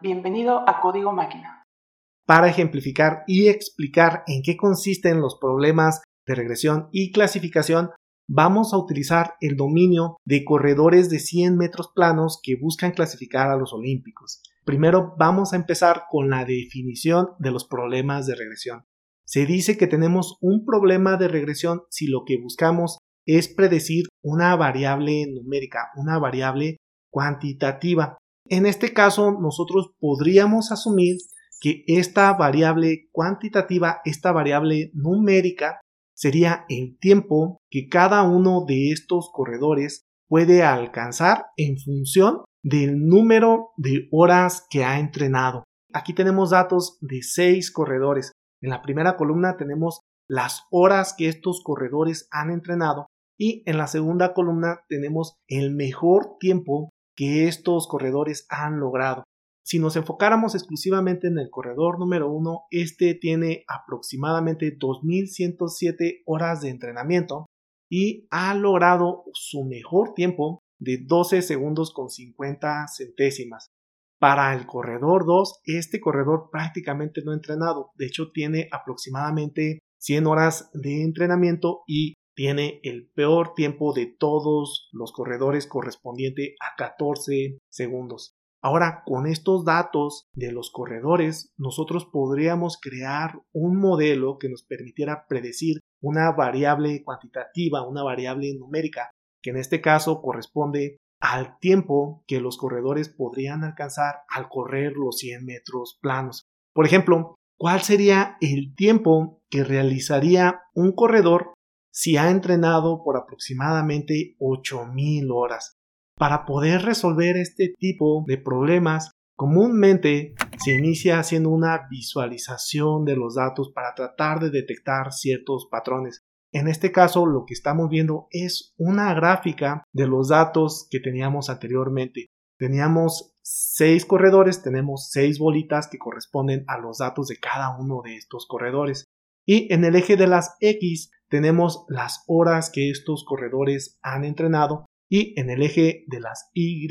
Bienvenido a Código Máquina. Para ejemplificar y explicar en qué consisten los problemas de regresión y clasificación, vamos a utilizar el dominio de corredores de 100 metros planos que buscan clasificar a los olímpicos. Primero vamos a empezar con la definición de los problemas de regresión. Se dice que tenemos un problema de regresión si lo que buscamos es predecir una variable numérica, una variable cuantitativa. En este caso, nosotros podríamos asumir que esta variable cuantitativa, esta variable numérica, sería el tiempo que cada uno de estos corredores puede alcanzar en función del número de horas que ha entrenado. Aquí tenemos datos de 6 corredores. En la primera columna tenemos las horas que estos corredores han entrenado y en la segunda columna tenemos el mejor tiempo que estos corredores han logrado. Si nos enfocáramos exclusivamente en el corredor número 1, este tiene aproximadamente 2.107 horas de entrenamiento y ha logrado su mejor tiempo de 12 segundos con 50 centésimas. Para el corredor 2, este corredor prácticamente no ha entrenado, de hecho tiene aproximadamente 100 horas de entrenamiento y tiene el peor tiempo de todos los corredores correspondiente a 14 segundos. Ahora, con estos datos de los corredores, nosotros podríamos crear un modelo que nos permitiera predecir una variable cuantitativa, una variable numérica, que en este caso corresponde al tiempo que los corredores podrían alcanzar al correr los 100 metros planos. Por ejemplo, ¿cuál sería el tiempo que realizaría un corredor si ha entrenado por aproximadamente 8.000 horas? Para poder resolver este tipo de problemas, comúnmente se inicia haciendo una visualización de los datos para tratar de detectar ciertos patrones. En este caso, lo que estamos viendo es una gráfica de los datos que teníamos anteriormente. Teníamos 6 corredores, tenemos 6 bolitas que corresponden a los datos de cada uno de estos corredores. Y en el eje de las X tenemos las horas que estos corredores han entrenado. Y en el eje de las Y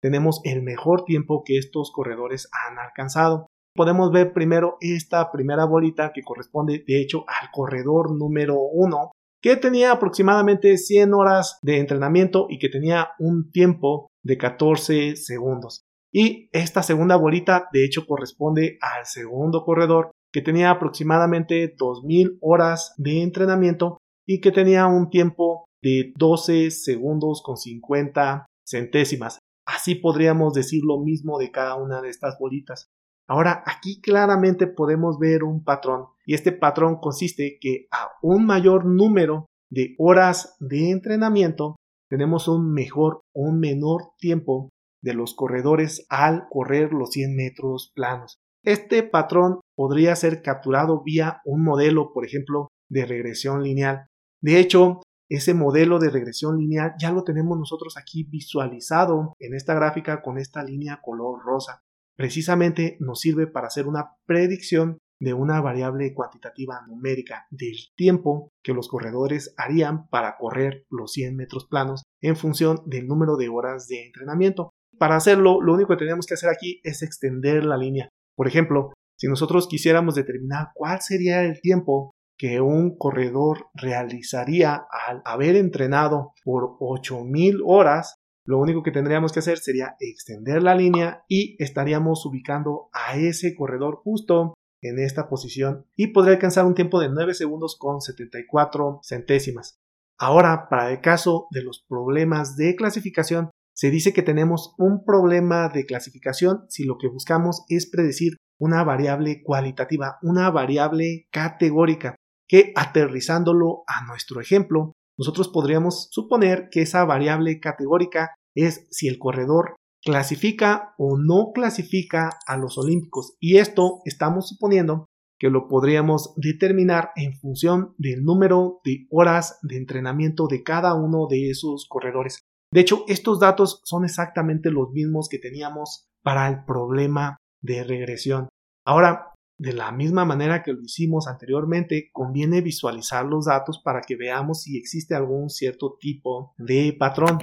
tenemos el mejor tiempo que estos corredores han alcanzado. Podemos ver primero esta primera bolita que corresponde de hecho al corredor número 1, que tenía aproximadamente 100 horas de entrenamiento y que tenía un tiempo de 14 segundos. Y esta segunda bolita de hecho corresponde al segundo corredor, que tenía aproximadamente 2000 horas de entrenamiento y que tenía un tiempo de 12 segundos con 50 centésimas. Así podríamos decir lo mismo de cada una de estas bolitas. Ahora, aquí claramente podemos ver un patrón, y este patrón consiste que a un mayor número de horas de entrenamiento tenemos un menor tiempo de los corredores al correr los 100 metros planos. Este patrón podría ser capturado vía un modelo, por ejemplo, de regresión lineal. De hecho, ese modelo de regresión lineal ya lo tenemos nosotros aquí visualizado en esta gráfica con esta línea color rosa. Precisamente nos sirve para hacer una predicción de una variable cuantitativa numérica del tiempo que los corredores harían para correr los 100 metros planos en función del número de horas de entrenamiento. Para hacerlo, lo único que tenemos que hacer aquí es extender la línea. Por ejemplo, si nosotros quisiéramos determinar cuál sería el tiempo que un corredor realizaría al haber entrenado por 8.000 horas, lo único que tendríamos que hacer sería extender la línea y estaríamos ubicando a ese corredor justo en esta posición y podría alcanzar un tiempo de 9 segundos con 74 centésimas. Ahora, para el caso de los problemas de clasificación, se dice que tenemos un problema de clasificación si lo que buscamos es predecir una variable cualitativa, una variable categórica, que aterrizándolo a nuestro ejemplo, nosotros podríamos suponer que esa variable categórica es si el corredor clasifica o no clasifica a los olímpicos, y esto estamos suponiendo que lo podríamos determinar en función del número de horas de entrenamiento de cada uno de esos corredores. De hecho, estos datos son exactamente los mismos que teníamos para el problema de regresión. Ahora, de la misma manera que lo hicimos anteriormente, conviene visualizar los datos para que veamos si existe algún cierto tipo de patrón.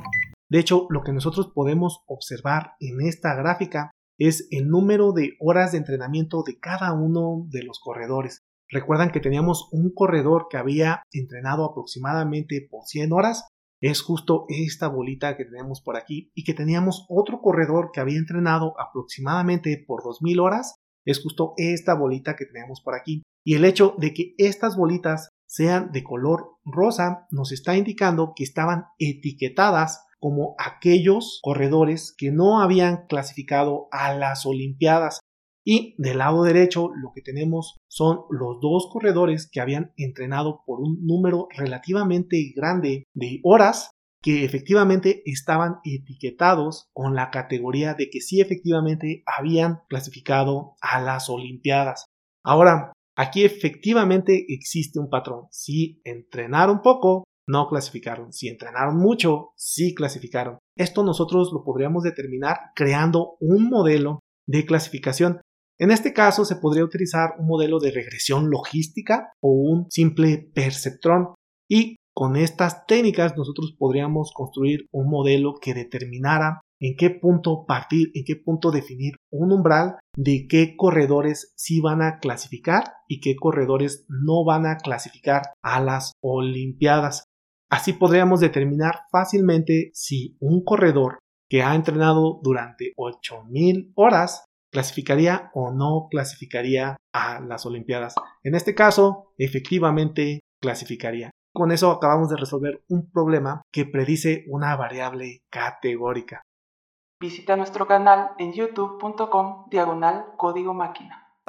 De hecho, lo que nosotros podemos observar en esta gráfica es el número de horas de entrenamiento de cada uno de los corredores. Recuerdan que teníamos un corredor que había entrenado aproximadamente por 100 horas, es justo esta bolita que tenemos por aquí, y que teníamos otro corredor que había entrenado aproximadamente por 2000 horas, es justo esta bolita que tenemos por aquí. Y el hecho de que estas bolitas sean de color rosa nos está indicando que estaban etiquetadas como aquellos corredores que no habían clasificado a las Olimpiadas. Y del lado derecho lo que tenemos son los dos corredores que habían entrenado por un número relativamente grande de horas, que efectivamente estaban etiquetados con la categoría de que sí efectivamente habían clasificado a las Olimpiadas. Ahora, aquí efectivamente existe un patrón. Si entrenaron poco, no clasificaron. Si entrenaron mucho, sí clasificaron. Esto nosotros lo podríamos determinar creando un modelo de clasificación. En este caso se podría utilizar un modelo de regresión logística o un simple perceptrón, y con estas técnicas nosotros podríamos construir un modelo que determinara en qué punto partir, en qué punto definir un umbral de qué corredores sí van a clasificar y qué corredores no van a clasificar a las Olimpiadas. Así podríamos determinar fácilmente si un corredor que ha entrenado durante 8000 horas clasificaría o no clasificaría a las Olimpiadas. En este caso, efectivamente clasificaría. Con eso acabamos de resolver un problema que predice una variable categórica. Visita nuestro canal en youtube.com/Código Máquina.